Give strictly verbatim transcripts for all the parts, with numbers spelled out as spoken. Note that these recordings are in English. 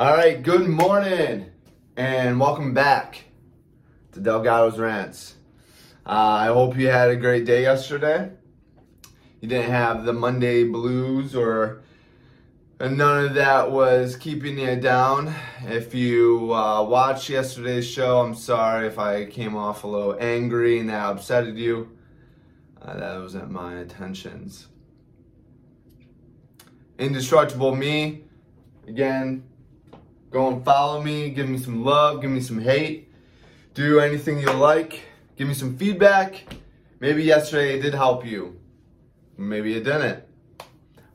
All right, good morning and welcome back to Delgado's Rants. Uh, I hope you had a great day yesterday. You didn't have the Monday blues or none of that was keeping you down. If you uh, watched yesterday's show, I'm sorry if I came off a little angry and that upsetted you. Uh, that wasn't my intentions. Indestructible Me, again. Go and follow me, give me some love, give me some hate, do anything you like, give me some feedback. Maybe yesterday it did help you, maybe it didn't.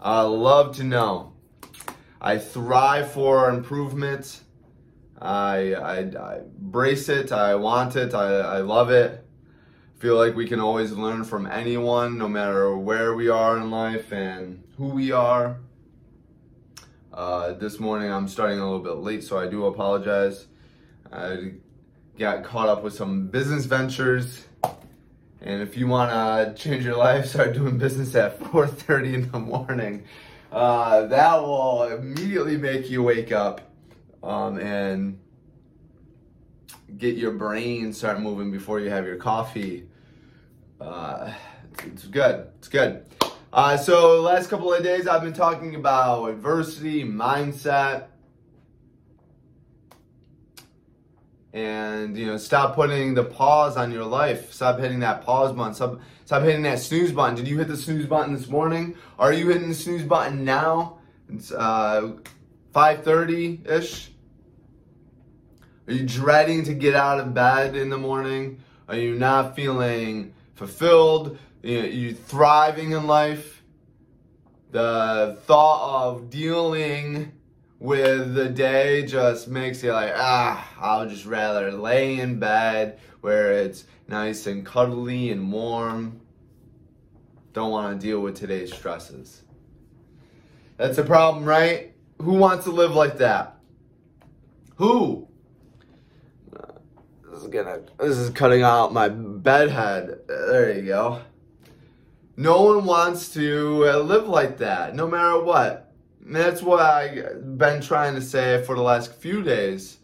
I love to know. I thrive for improvement, I, I, I embrace it, I want it, I, I love it. I feel like we can always learn from anyone, no matter where we are in life and who we are. Uh, this morning I'm starting a little bit late, so I do apologize. I got caught up with some business ventures, and if you want to change your life, start doing business at four thirty in the morning. Uh, that will immediately make you wake up um, and get your brain start moving before you have your coffee. Uh, it's good. It's good. Uh, so the last couple of days I've been talking about adversity, mindset, and you know, stop putting the pause on your life. Stop hitting that pause button. Stop, stop hitting that snooze button. Did you hit the snooze button this morning? Are you hitting the snooze button now? It's uh, five thirty-ish. Are you dreading to get out of bed in the morning? Are you not feeling fulfilled? You're thriving in life. The thought of dealing with the day just makes you like, ah, I'll just rather lay in bed where it's nice and cuddly and warm. Don't want to deal with today's stresses. That's a problem, right? Who wants to live like that? Who? This is gonna, this is cutting out my bedhead. There you go. No one wants to live like that, no matter what. And that's what I've been trying to say for the last few days,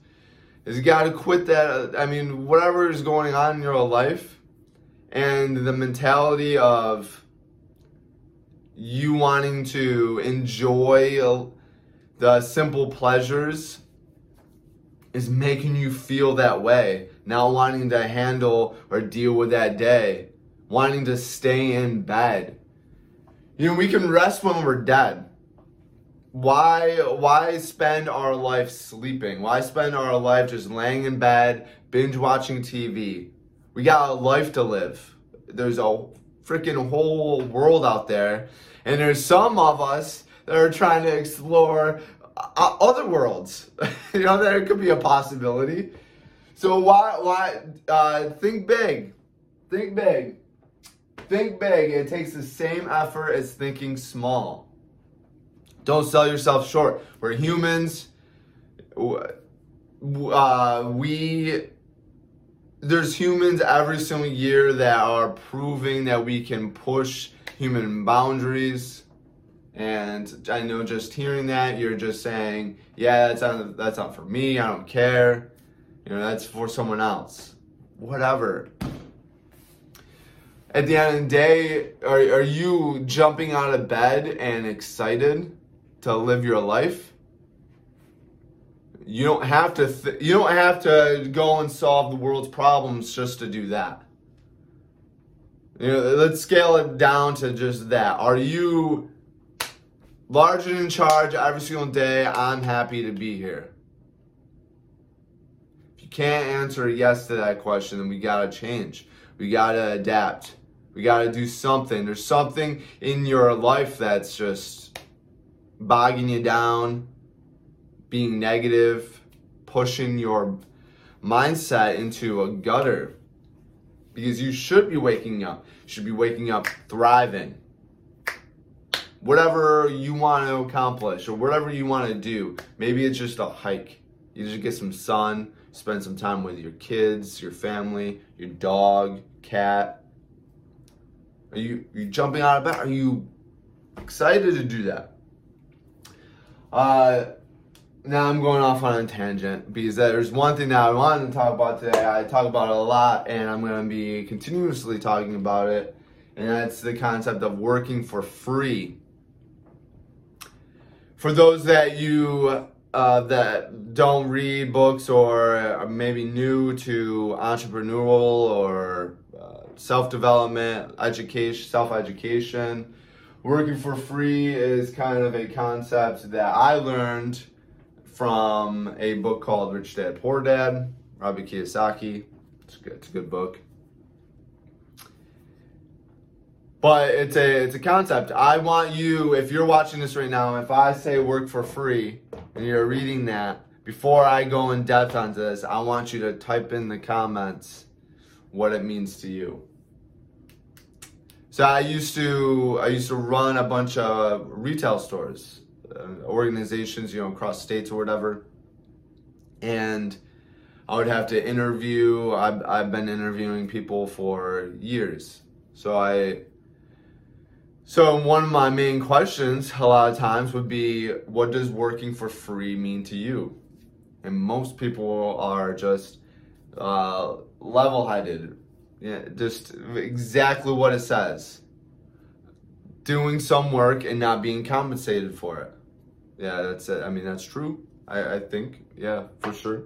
is you got to quit that, I mean, whatever is going on in your life, and the mentality of you wanting to enjoy the simple pleasures is making you feel that way, not wanting to handle or deal with that day. Wanting to stay in bed. You know, we can rest when we're dead. Why, why spend our life sleeping? Why spend our life just laying in bed, binge watching T V? We got a life to live. There's a freaking whole world out there. And there's some of us that are trying to explore other worlds. You know, there could be a possibility. So why, why, uh, think big, think big. Think big, it takes the same effort as thinking small. Don't sell yourself short. We're humans. Uh, we, there's humans every single year that are proving that we can push human boundaries. And I know just hearing that, you're just saying, yeah, that's not, that's not for me, I don't care. You know, that's for someone else. Whatever. At the end of the day, are, are you jumping out of bed and excited to live your life? You don't have to th- you don't have to go and solve the world's problems just to do that. You know, let's scale it down to just that. Are you large and in charge every single day? I'm happy to be here. If you can't answer yes to that question, then we gotta change. We gotta adapt. We got to do something. There's something in your life that's just bogging you down, being negative, pushing your mindset into a gutter. Because you should be waking up. You should be waking up thriving. Whatever you want to accomplish or whatever you want to do. Maybe it's just a hike. You just get some sun, spend some time with your kids, your family, your dog, cat. Are you, are you jumping out of bed? Are you excited to do that? Uh, Now I'm going off on a tangent because there's one thing that I wanted to talk about today. I talk about it a lot, and I'm going to be continuously talking about it, and that's the concept of working for free. For those that you uh, that don't read books or are maybe new to entrepreneurial or uh, self-development, education, self-education, working for free is kind of a concept that I learned from a book called Rich Dad, Poor Dad, Robbie Kiyosaki. It's good. It's a good book. But it's a, it's a concept. I want you, if you're watching this right now, if I say work for free and you're reading that, before I go in depth onto this, I want you to type in the comments what it means to you. So I used to, I used to run a bunch of retail stores, organizations, you know, across states or whatever, and I would have to interview. I've, I've been interviewing people for years, so I so one of my main questions a lot of times would be, what does working for free mean to you? And most people are just uh, level-headed, yeah, just exactly what it says, doing some work and not being compensated for it. Yeah, that's it. I mean, that's true. I, I think, yeah, for sure.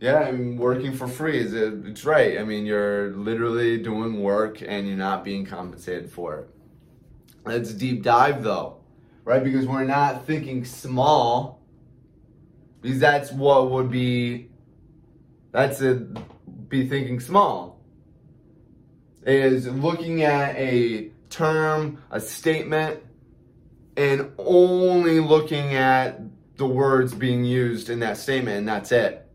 Yeah, I mean, working for free is it, it's right. I mean, you're literally doing work and you're not being compensated for it. It's a deep dive though, right? Because we're not thinking small, because that's what would be, that's a, be thinking small. It is looking at a term, a statement, and only looking at the words being used in that statement, and that's it.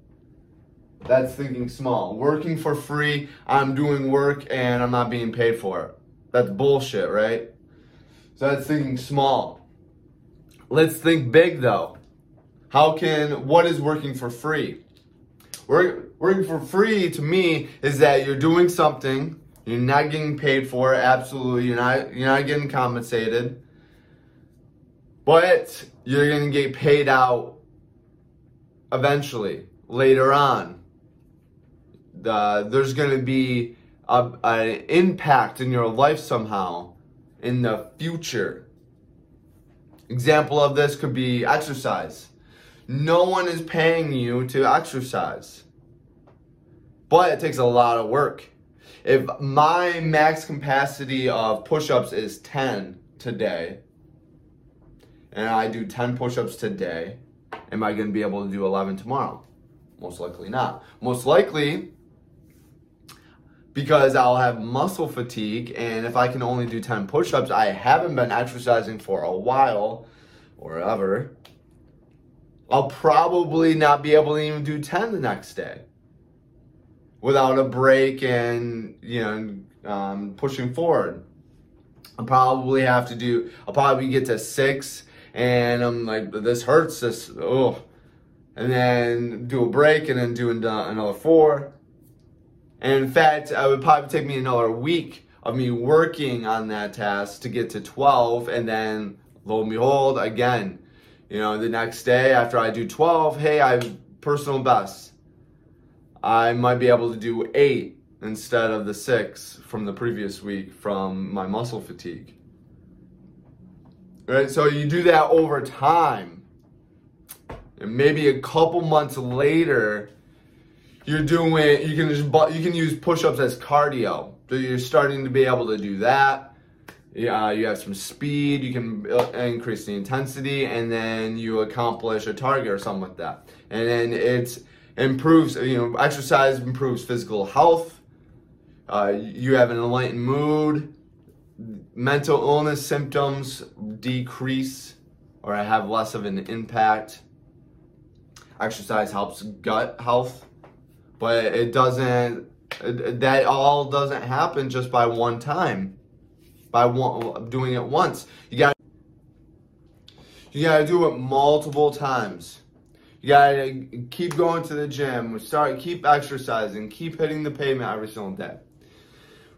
That's thinking small. Working for free, I'm doing work and I'm not being paid for it. That's bullshit, right? So that's thinking small. Let's think big though. How can, what is working for free? Work, working for free to me is that you're doing something, you're not getting paid for it, absolutely, you're not, you're not getting compensated, but you're gonna get paid out eventually, later on. Uh, there's gonna be an impact in your life somehow in the future. Example of this could be exercise. No one is paying you to exercise, but it takes a lot of work. If my max capacity of push-ups is ten today, and I do ten push-ups today, am I going to be able to do eleven tomorrow? Most likely not. Most likely because I'll have muscle fatigue, and if I can only do ten push-ups, I haven't been exercising for a while or ever, I'll probably not be able to even do ten the next day, without a break and, you know, um, pushing forward. I'll probably have to do, I'll probably get to six and I'm like, this hurts, this, oh. And then do a break and then do another four. And in fact, it would probably take me another week of me working on that task to get to twelve, and then lo and behold, again, you know, the next day after I do twelve, hey, I have personal best. I might be able to do eight instead of the six from the previous week from my muscle fatigue. Right? So you do that over time. And maybe a couple months later, you're doing, you can just, you can use push-ups as cardio. So you're starting to be able to do that. Yeah, you have some speed, you can increase the intensity, and then you accomplish a target or something like that. And then it's improves, you know, exercise improves physical health. Uh, you have an enlightened mood. Mental illness symptoms decrease, or have less of an impact. Exercise helps gut health, but it doesn't. That all doesn't happen just by one time. By one, doing it once, you got you got to do it multiple times. You gotta keep going to the gym, start, keep exercising, keep hitting the pavement every single day.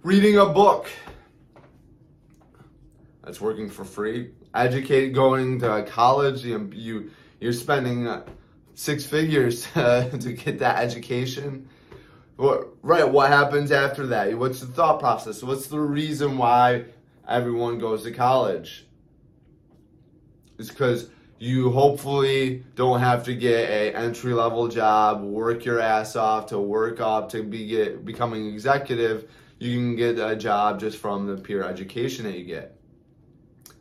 Reading a book, that's working for free. Educated, going to college, you, you, you're spending six figures uh, to get that education. What, right, what happens after that? What's the thought process? What's the reason why everyone goes to college? It's because you hopefully don't have to get an entry-level job, work your ass off to work up to be get, become an executive. You can get a job just from the peer education that you get.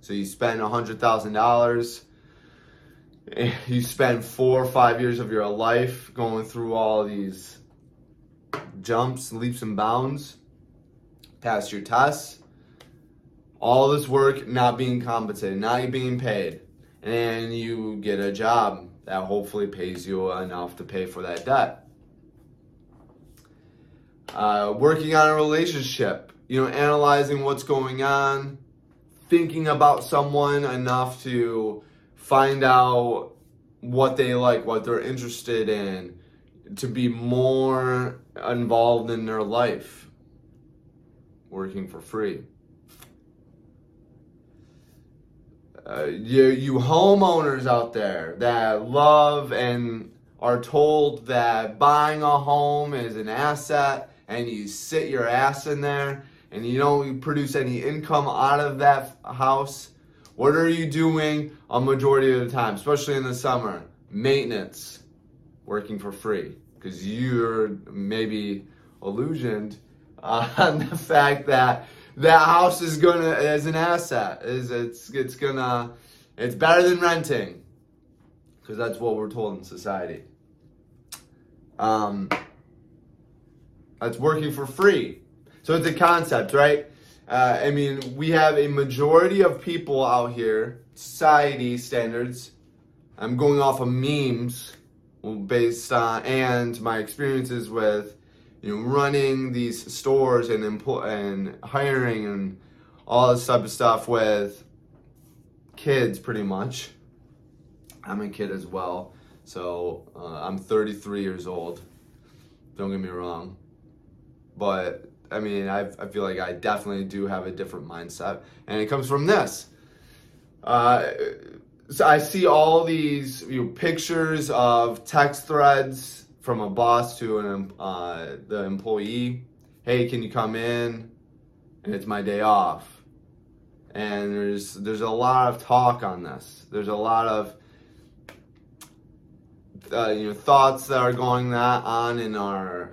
So you spend one hundred thousand dollars. You spend four or five years of your life going through all these jumps, leaps and bounds, pass your tests, all this work not being compensated, not being paid, and you get a job that hopefully pays you enough to pay for that debt. Uh, working on a relationship, you know, analyzing what's going on, thinking about someone enough to find out what they like, what they're interested in, to be more involved in their life. Working for free. Uh, you, you homeowners out there that love and are told that buying a home is an asset, and you sit your ass in there and you don't produce any income out of that house. What are you doing a majority of the time, especially in the summer? Maintenance. Working for free. Because you're maybe illusioned uh, on the fact that that house is gonna as an asset. Is it's it's gonna it's better than renting. Because that's what we're told in society. Um that's working for free. So it's a concept, right? Uh, I mean, we have a majority of people out here, society standards. I'm going off of memes based on, and my experiences with, you know, running these stores and empl- and hiring and all this type of stuff with kids, pretty much. I'm a kid as well, so uh, I'm thirty-three years old. Don't get me wrong, but I mean, I've, I feel like I definitely do have a different mindset, and it comes from this. Uh, so I see all these, you know, pictures of text threads from a boss to an uh, the employee. Hey, can you come in? And it's my day off. And there's there's a lot of talk on this. There's a lot of uh, you know, thoughts that are going that on in our.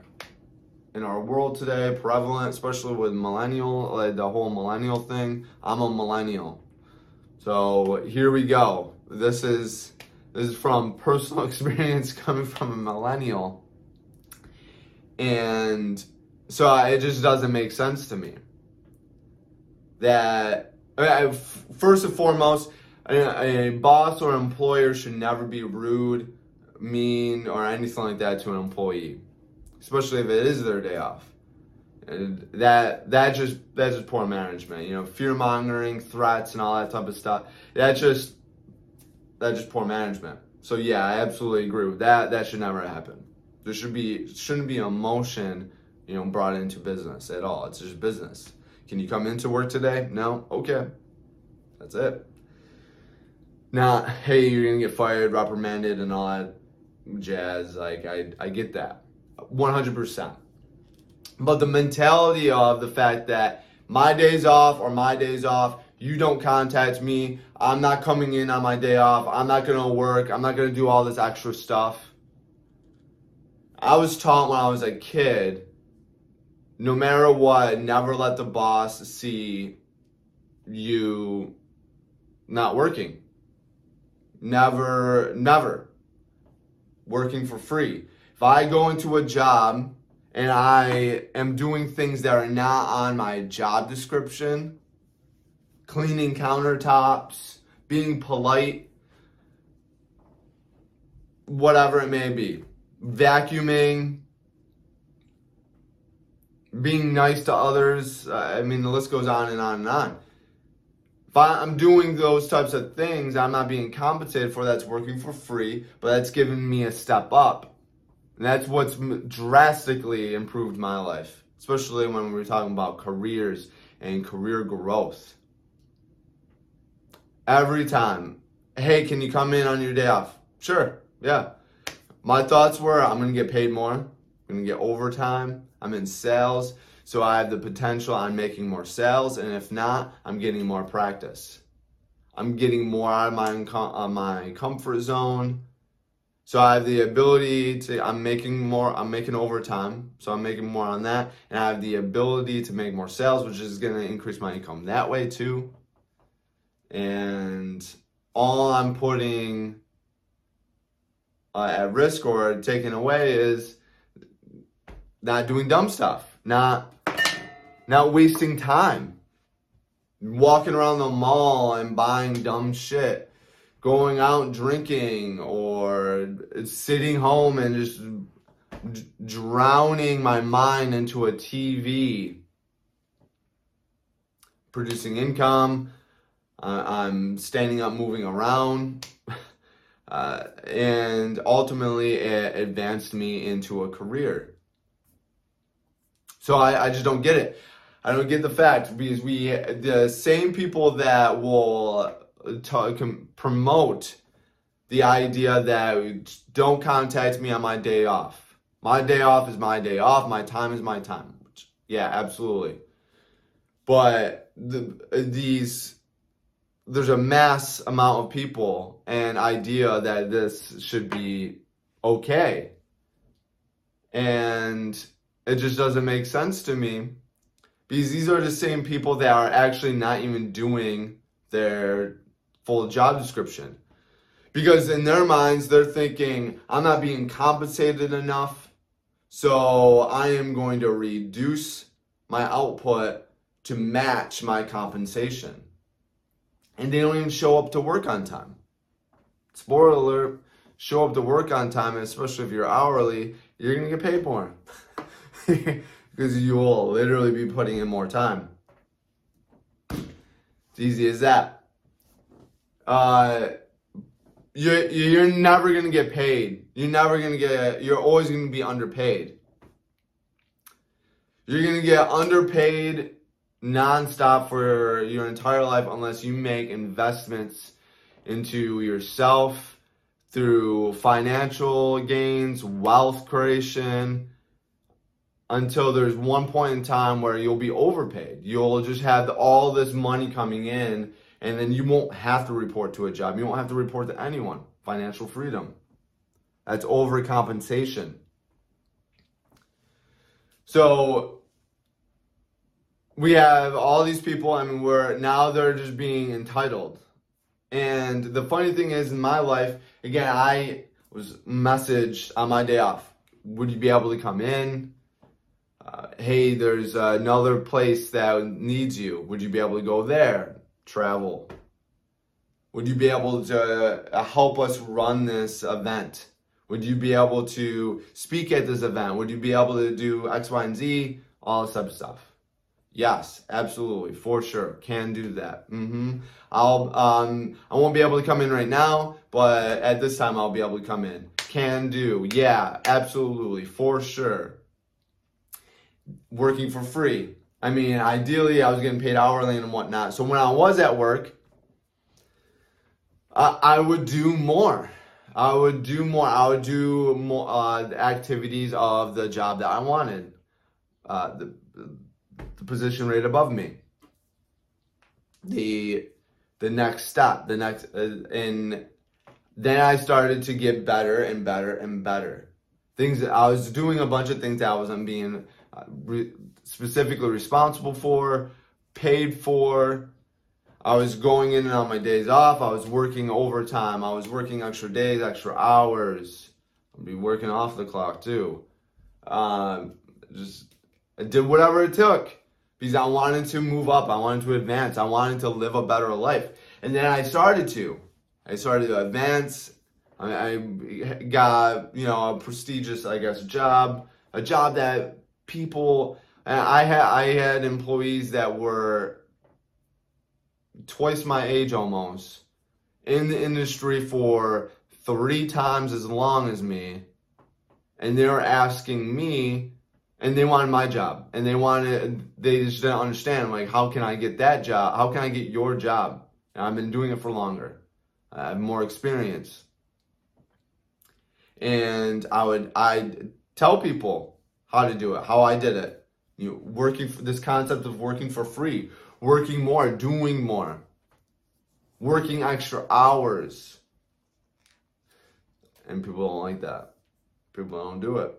In our world today, prevalent, especially with millennial, like the whole millennial thing. I'm a millennial, so here we go. This is this is from personal experience, coming from a millennial, and so I, it just doesn't make sense to me. That I mean, I, first and foremost, a, a boss or employer should never be rude, mean, or anything like that to an employee. Especially if it is their day off. And that that just that's just poor management, you know, fear mongering, threats, and all that type of stuff. That's just that's just poor management. So yeah, I absolutely agree with that. That should never happen. There should be shouldn't be emotion, you know, brought into business at all. It's just business. Can you come into work today? No? Okay. That's it. Not, hey, you're gonna get fired, reprimanded, and all that jazz. Like I I get that. one hundred percent. But the mentality of the fact that my days off or my days off, you don't contact me, I'm not coming in on my day off, I'm not going to work, I'm not going to do all this extra stuff. I was taught when I was a kid, no matter what, never let the boss see you not working. Never, never. Working for free. If I go into a job and I am doing things that are not on my job description, cleaning countertops, being polite, whatever it may be, vacuuming, being nice to others, I mean, the list goes on and on and on. If I'm doing those types of things, I'm not being compensated for, that's working for free, but that's giving me a step up. And that's what's drastically improved my life, especially when we were talking about careers and career growth. Every time, hey, can you come in on your day off? Sure, yeah. My thoughts were I'm going to get paid more. I'm going to get overtime. I'm in sales, so I have the potential on making more sales. And if not, I'm getting more practice. I'm getting more out of my, uh, my comfort zone. So I have the ability to, I'm making more, I'm making overtime, so I'm making more on that. And I have the ability to make more sales, which is going to increase my income that way too. And all I'm putting uh, at risk or taking away is not doing dumb stuff, not, not wasting time, walking around the mall and buying dumb shit, going out drinking or sitting home and just d- drowning my mind into a T V, producing income. Uh, I'm standing up, moving around, uh, and ultimately it advanced me into a career. So I, I just don't get it. I don't get the fact because we, the same people that will T- can promote the idea that don't contact me on my day off. My day off is my day off. My time is my time. Yeah, absolutely. But the, these, there's a mass amount of people and idea that this should be okay. And it just doesn't make sense to me because these are the same people that are actually not even doing their full job description, because in their minds they're thinking I'm not being compensated enough, so I am going to reduce my output to match my compensation, and they don't even show up to work on time. Spoiler alert, show up to work on time, especially if you're hourly, you're gonna get paid more because you will literally be putting in more time. It's easy as that. Uh, you're, you're never going to get paid. You're never going to get, you're always going to be underpaid. You're going to get underpaid nonstop for your entire life unless you make investments into yourself through financial gains, wealth creation, until there's one point in time where you'll be overpaid. You'll just have all this money coming in, and then you won't have to report to a job. You won't have to report to anyone. Financial freedom. That's overcompensation. So we have all these people, I mean, we're, now they're just being entitled. And the funny thing is in my life, again, I was messaged on my day off. Would you be able to come in? Uh, hey, there's another place that needs you. Would you be able to go there? Travel. Would you be able to help us run this event? Would you be able to speak at this event? Would you be able to do X, Y, and Z? All this type of stuff. Yes, absolutely, for sure. Can do that. Mm-hmm. I'll, um, I won't be able to come in right now, but at this time I'll be able to come in. Can do. Yeah, absolutely, for sure. Working for free. I mean, ideally, I was getting paid hourly and whatnot. So when I was at work, uh, I would do more. I would do more. I would do more uh, activities of the job that I wanted, uh, the, the position right above me, the the next step, the next, uh, and then I started to get better and better and better. Things that I was doing a bunch of things that I wasn't being uh, re- specifically responsible for, paid for. I was going in and on my days off. I was working overtime. I was working extra days, extra hours. I'd be working off the clock too. Uh, just I did whatever it took because I wanted to move up. I wanted to advance. I wanted to live a better life. And then I started to. I started to advance. I, I got, you know, a prestigious, I guess, job. A job that people... And I had I had employees that were twice my age almost, in the industry for three times as long as me, and they were asking me, and they wanted my job, and they wanted they just didn't understand, like, how can I get that job? How can I get your job? And I've been doing it for longer. I have more experience. And I would I tell people how to do it, how I did it. You know, working for this concept of working for free, working more, doing more, working extra hours. And people don't like that. People don't do it.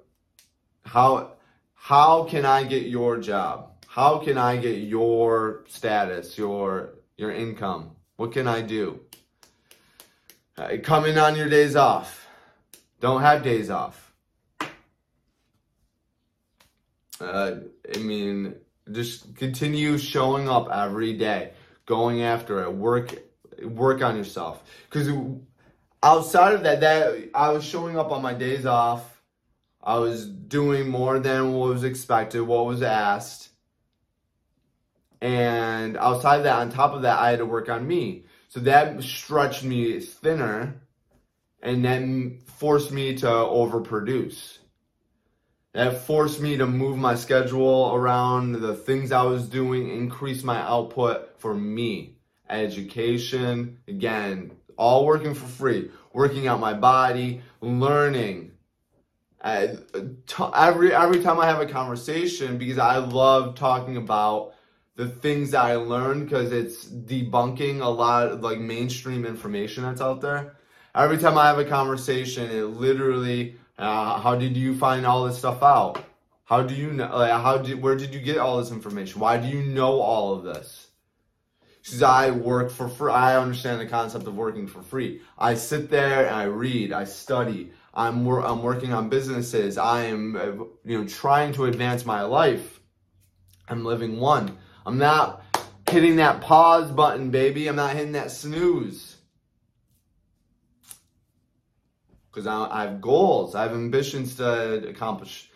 How how can I get your job? How can I get your status, your your income? What can I do? Uh, come in on your days off. Don't have days off. Uh, I mean, just continue showing up every day, going after it, work, work on yourself. Because outside of that, that I was showing up on my days off. I was doing more than what was expected, what was asked. And outside of that, on top of that, I had to work on me. So that stretched me thinner and then forced me to overproduce. That forced me to move my schedule around, the things I was doing, increase my output for me. Education, again, all working for free, working out my body, learning. Uh, t- every, every time I have a conversation, because I love talking about the things that I learned, because it's debunking a lot of like mainstream information that's out there. Every time I have a conversation, it literally, uh, how did you find all this stuff out? How do you know, like, how did, where did you get all this information? Why do you know all of this? Because I work for free. I understand the concept of working for free. I sit there and I read, I study, I'm, wor- I'm working on businesses. I am, you know, trying to advance my life. I'm living one. I'm not hitting that pause button, baby. I'm not hitting that snooze. Because I, I have goals. I have ambitions to accomplish.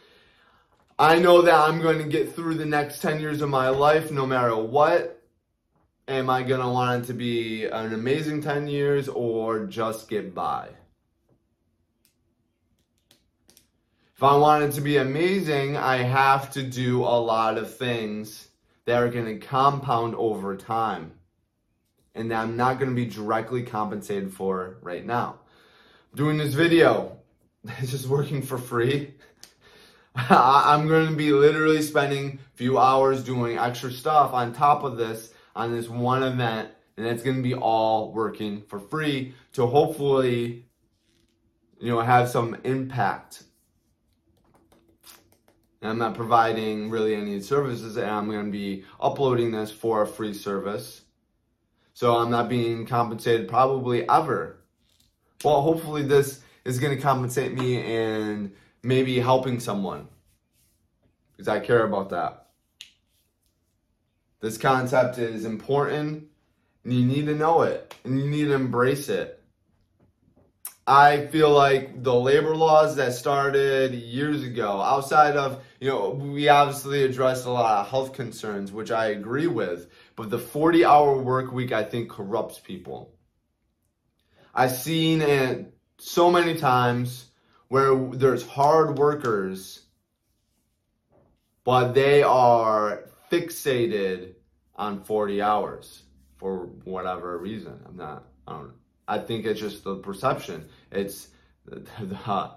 I know that I'm going to get through the next ten years of my life no matter what. Am I going to want it to be an amazing ten years or just get by? If I want it to be amazing, I have to do a lot of things that are going to compound over time, and that I'm not going to be directly compensated for right now. Doing this video, it's just working for free. I'm going to be literally spending a few hours doing extra stuff on top of this, on this one event, and it's going to be all working for free to hopefully, you know, have some impact. And I'm not providing really any services, and I'm going to be uploading this for a free service. So I'm not being compensated probably ever. Well, hopefully this is going to compensate me and maybe helping someone, because I care about that. This concept is important, and you need to know it, and you need to embrace it. I feel like the labor laws that started years ago, outside of, you know, we obviously addressed a lot of health concerns, which I agree with, but the forty hour work week, I think, corrupts people. I've seen it so many times where there's hard workers, but they are fixated on forty hours for whatever reason. I'm not, I don't know. I think it's just the perception. It's the, the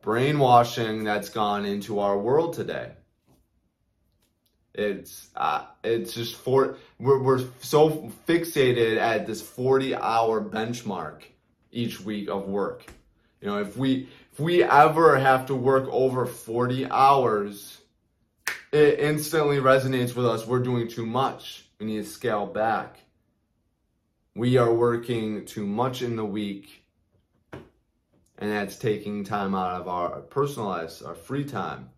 brainwashing that's gone into our world today. It's uh, it's just for we're we're so fixated at this forty hour benchmark each week of work. You know, if we if we ever have to work over forty hours, it instantly resonates with us. We're doing too much. We need to scale back. We are working too much in the week, and that's taking time out of our personal lives, our free time.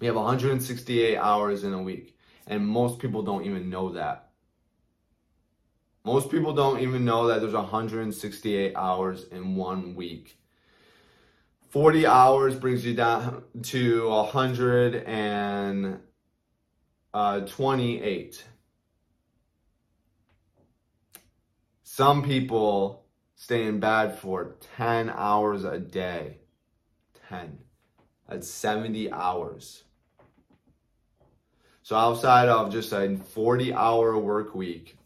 We have one hundred sixty-eight hours in a week, and most people don't even know that. Most people don't even know that there's one hundred sixty-eight hours in one week. forty hours brings you down to one hundred twenty-eight. Some people stay in bed for ten hours a day. ten. That's seventy hours. So outside of just a forty hour work week,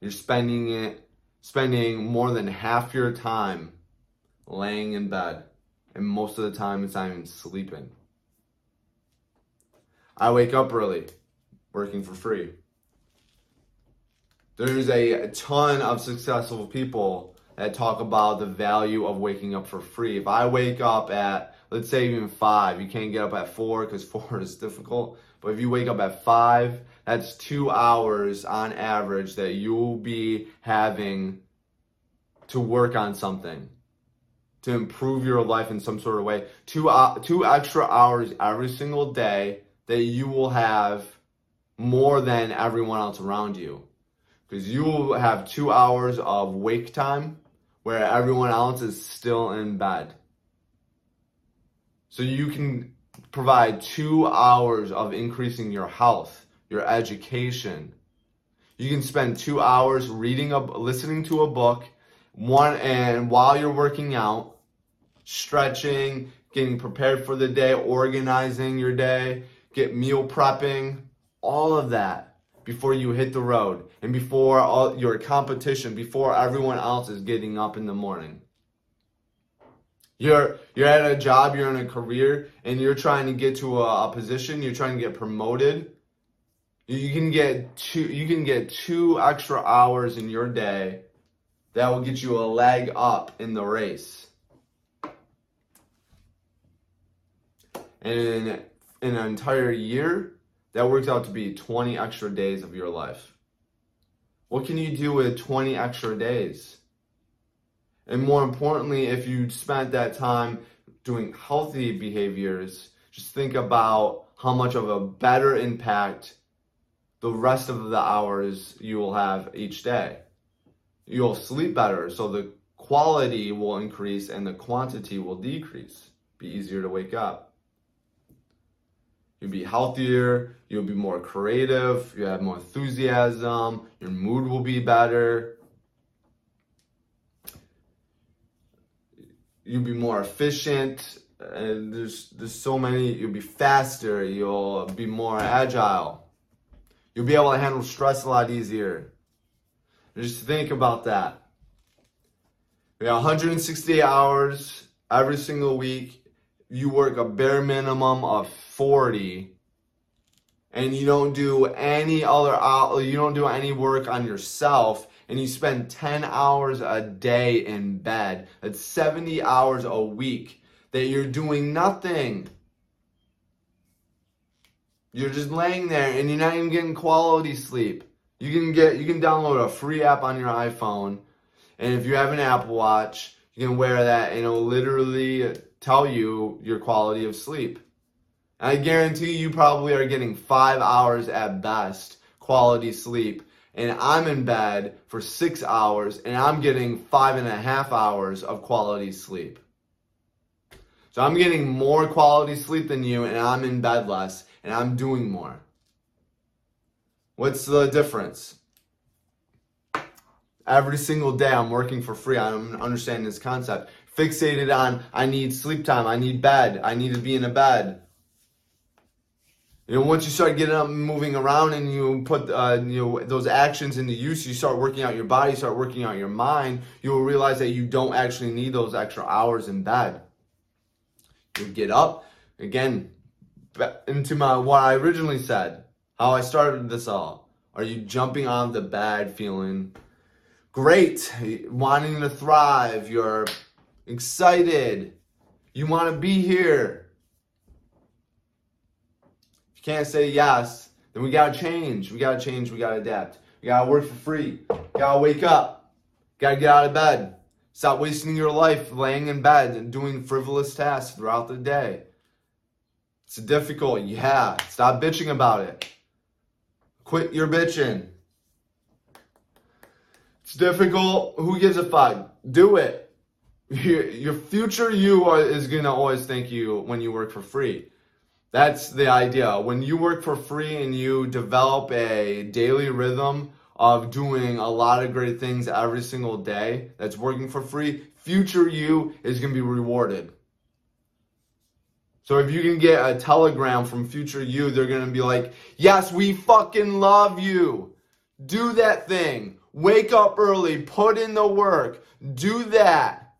you're spending it spending more than half your time laying in bed, and most of the time it's not even sleeping. I wake up early, working for free. There's a ton of successful people that talk about the value of waking up for free. If I wake up at, let's say even five, you can't get up at four because four is difficult. But if you wake up at five, that's two hours on average that you'll be having to work on something, to improve your life in some sort of way. Two, uh, two extra hours every single day that you will have more than everyone else around you. Because you will have two hours of wake time where everyone else is still in bed. So you can provide two hours of increasing your health, your education. You can spend two hours reading, a, listening to a book, one, and while you're working out, stretching, getting prepared for the day, organizing your day, get meal prepping, all of that before you hit the road and before all your competition, before everyone else is getting up in the morning. You're, you're at a job, you're in a career, and you're trying to get to a, a position, you're trying to get promoted. You can get two, you can get two extra hours in your day that will get you a leg up in the race. And in, in an entire year, that works out to be twenty extra days of your life. What can you do with twenty extra days? And more importantly, if you spent that time doing healthy behaviors, just think about how much of a better impact the rest of the hours you will have each day. You'll sleep better, so the quality will increase and the quantity will decrease. Be easier to wake up. You'll be healthier, you'll be more creative, you'll have more enthusiasm, your mood will be better. You'll be more efficient, and there's, there's so many, you'll be faster, you'll be more agile. You'll be able to handle stress a lot easier. Just think about that. We have one hundred sixty hours every single week. You work a bare minimum of forty, and you don't do any other, you don't do any work on yourself, and you spend ten hours a day in bed. That's seventy hours a week that you're doing nothing. You're just laying there and you're not even getting quality sleep. You can get, you can download a free app on your iPhone, and if you have an Apple Watch, you can wear that and it'll literally tell you your quality of sleep. And I guarantee you probably are getting five hours at best quality sleep, and I'm in bed for six hours and I'm getting five and a half hours of quality sleep. So I'm getting more quality sleep than you, and I'm in bed less, and I'm doing more. What's the difference? Every single day I'm working for free. I'm understanding this concept. Fixated on, I need sleep time, I need bed, I need to be in a bed. You know, once you start getting up and moving around and you put uh, you know, those actions into use, you start working out your body, you start working out your mind, you will realize that you don't actually need those extra hours in bed. You get up, again, into my what I originally said, how I started this all. Are you jumping on the bed feeling great, wanting to thrive, you're excited, you want to be here? If you can't say yes, then we got to change, we got to change, we got to adapt, we got to work for free, got to wake up, got to get out of bed, stop wasting your life laying in bed and doing frivolous tasks throughout the day. It's difficult, yeah. Stop bitching about it. Quit your bitching. It's difficult. Who gives a fuck? Do it. Your future you are, is gonna always thank you when you work for free. That's the idea. When you work for free and you develop a daily rhythm of doing a lot of great things every single day, that's working for free, future you is gonna be rewarded. So if you can get a telegram from future you, they're going to be like, yes, we fucking love you. Do that thing. Wake up early, put in the work, do that.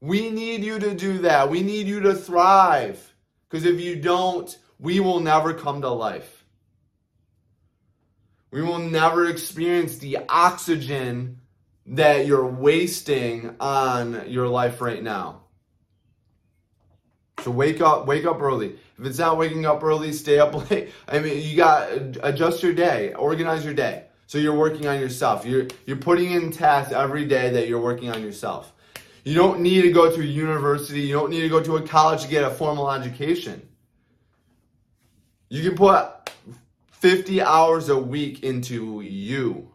We need you to do that. We need you to thrive. Because if you don't, we will never come to life. We will never experience the oxygen that you're wasting on your life right now. So wake up, wake up early. If it's not waking up early, stay up late. I mean, you got to adjust your day, organize your day. So you're working on yourself. You're, you're putting in tasks every day that you're working on yourself. You don't need to go to a university. You don't need to go to a college to get a formal education. You can put fifty hours a week into you.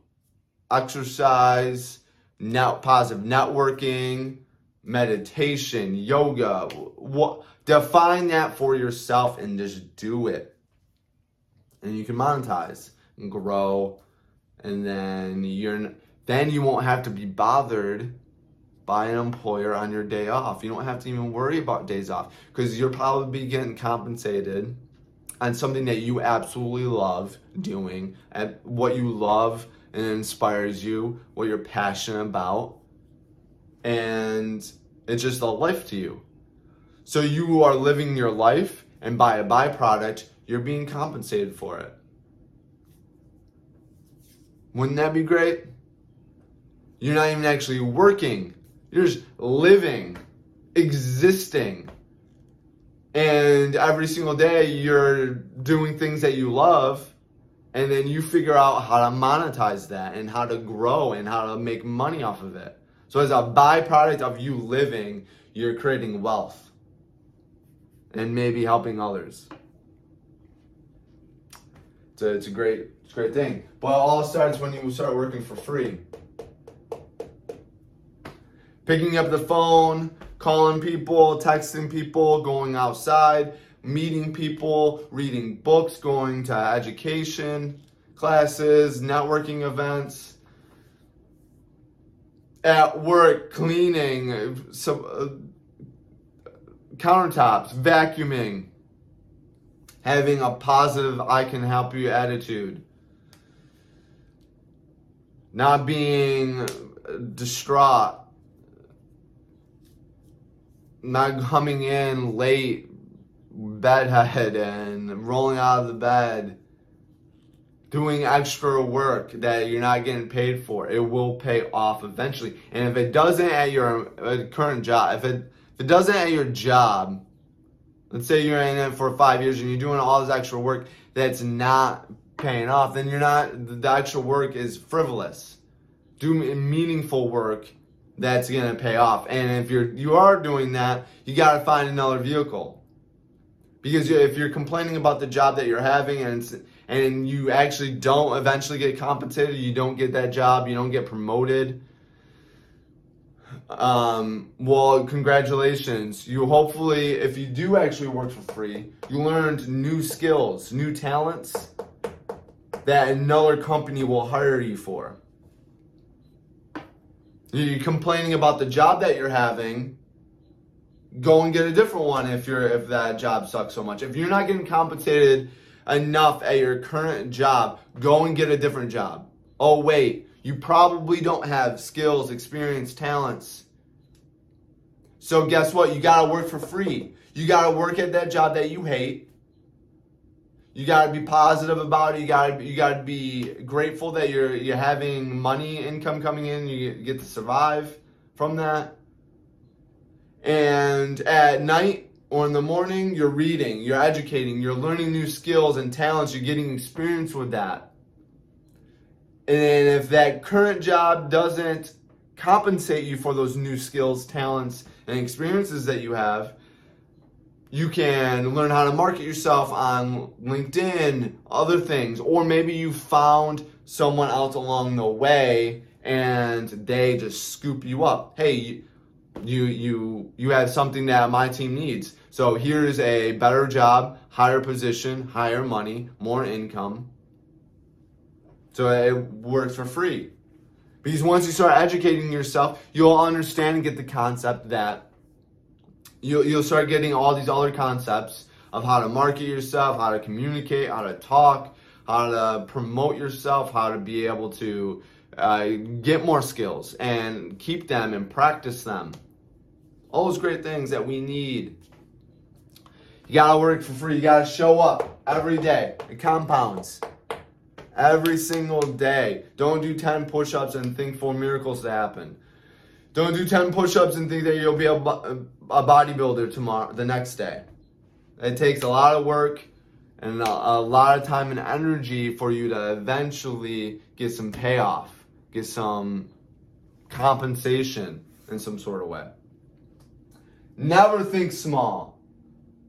Exercise, net, positive networking, meditation, yoga. What, define that for yourself and just do it. And you can monetize and grow. And then you're then you won't have to be bothered by an employer on your day off. You don't have to even worry about days off because you're probably getting compensated on something that you absolutely love doing, at what you love and inspires you, what you're passionate about. And it's just a life to you. So you are living your life, and by a byproduct, you're being compensated for it. Wouldn't that be great? You're not even actually working. You're just living, existing. And every single day you're doing things that you love, and then you figure out how to monetize that and how to grow and how to make money off of it. So as a byproduct of you living, you're creating wealth and maybe helping others. So it's a great, it's a great thing. But it all starts when you start working for free. Picking up the phone, calling people, texting people, going outside, meeting people, reading books, going to education, classes, networking events. At work, cleaning, some, uh, countertops, vacuuming. Having a positive, I can help you attitude. Not being distraught. Not coming in late, bedhead, and rolling out of the bed. Doing extra work that you're not getting paid for. It will pay off eventually. And if it doesn't at your current job, if it, if it doesn't at your job, let's say you're in it for five years and you're doing all this extra work that's not paying off, then you're not, the extra work is frivolous. Do meaningful work that's going to pay off. And if you're, you are doing that, you got to find another vehicle. Because if you're complaining about the job that you're having and it's, and you actually don't eventually get compensated, you don't get that job, you don't get promoted, Um, well, congratulations. You hopefully, if you do actually work for free, you learned new skills, new talents that another company will hire you for. You're complaining about the job that you're having. Go and get a different one if you're, if that job sucks so much. If you're not getting compensated enough at your current job, go and get a different job. Oh, wait. You probably don't have skills, experience, talents. So guess what? You got to work for free. You got to work at that job that you hate. You got to be positive about it. You got to you got to be grateful that you're you're having money, income coming in. You get to survive from that. And at night or in the morning, you're reading, you're educating, you're learning new skills and talents. You're getting experience with that. And if that current job doesn't compensate you for those new skills, talents, and experiences that you have, you can learn how to market yourself on LinkedIn, other things. Or maybe you found someone else along the way and they just scoop you up. Hey, you you you have something that my team needs. So here's a better job, higher position, higher money, more income. So it works for free. Because once you start educating yourself, you'll understand and get the concept that you'll, you'll start getting all these other concepts of how to market yourself, how to communicate, how to talk, how to promote yourself, how to be able to uh, get more skills and keep them and practice them. All those great things that we need. You gotta work for free. You gotta show up every day. It compounds. Every single day. Don't do ten push-ups and think for miracles to happen. Don't do ten push-ups and think that you'll be a, a bodybuilder tomorrow, the next day. It takes a lot of work and a, a lot of time and energy for you to eventually get some payoff, get some compensation in some sort of way. Never think small.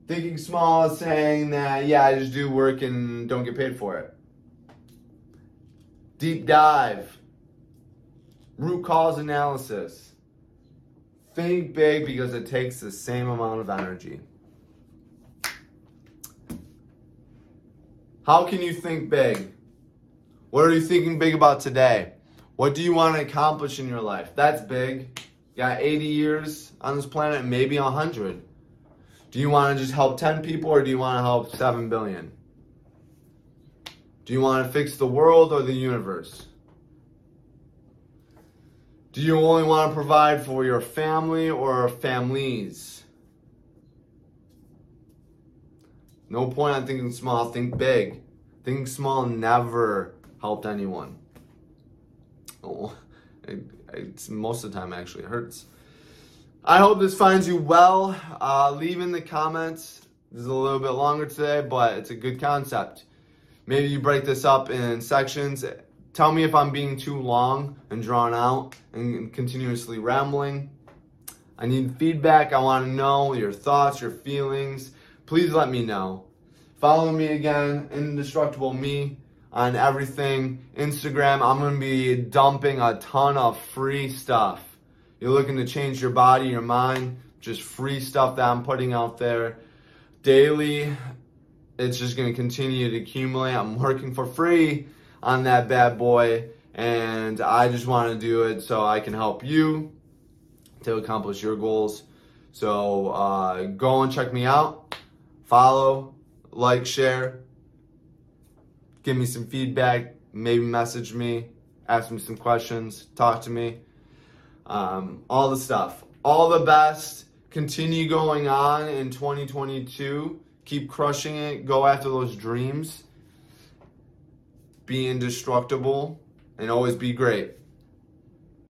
Thinking small is saying that, yeah, I just do work and don't get paid for it. Deep dive. Root cause analysis. Think big because it takes the same amount of energy. How can you think big? What are you thinking big about today? What do you want to accomplish in your life? That's big. You got eighty years on this planet, maybe one hundred. Do you want to just help ten people or do you want to help seven billion? Do you want to fix the world or the universe? Do you only want to provide for your family or families? No point on thinking small, think big. Thinking small never helped anyone. Oh, it, it's most of the time actually hurts. I hope this finds you well. Uh, leave in the comments. This is a little bit longer today, but it's a good concept. Maybe you break this up in sections. Tell me if I'm being too long and drawn out and continuously rambling. I need feedback. I want to know your thoughts, your feelings. Please let me know. Follow me again, Indestructible Me, on everything. Instagram, I'm going to be dumping a ton of free stuff. You're looking to change your body, your mind, just free stuff that I'm putting out there daily. It's just going to continue to accumulate. I'm working for free on that bad boy, and I just want to do it so I can help you to accomplish your goals. So uh, go and check me out, follow, like, share, give me some feedback, maybe message me, ask me some questions, talk to me, um, all the stuff. All the best, continue going on in twenty twenty-two, keep crushing it, go after those dreams. Be indestructible and always be great.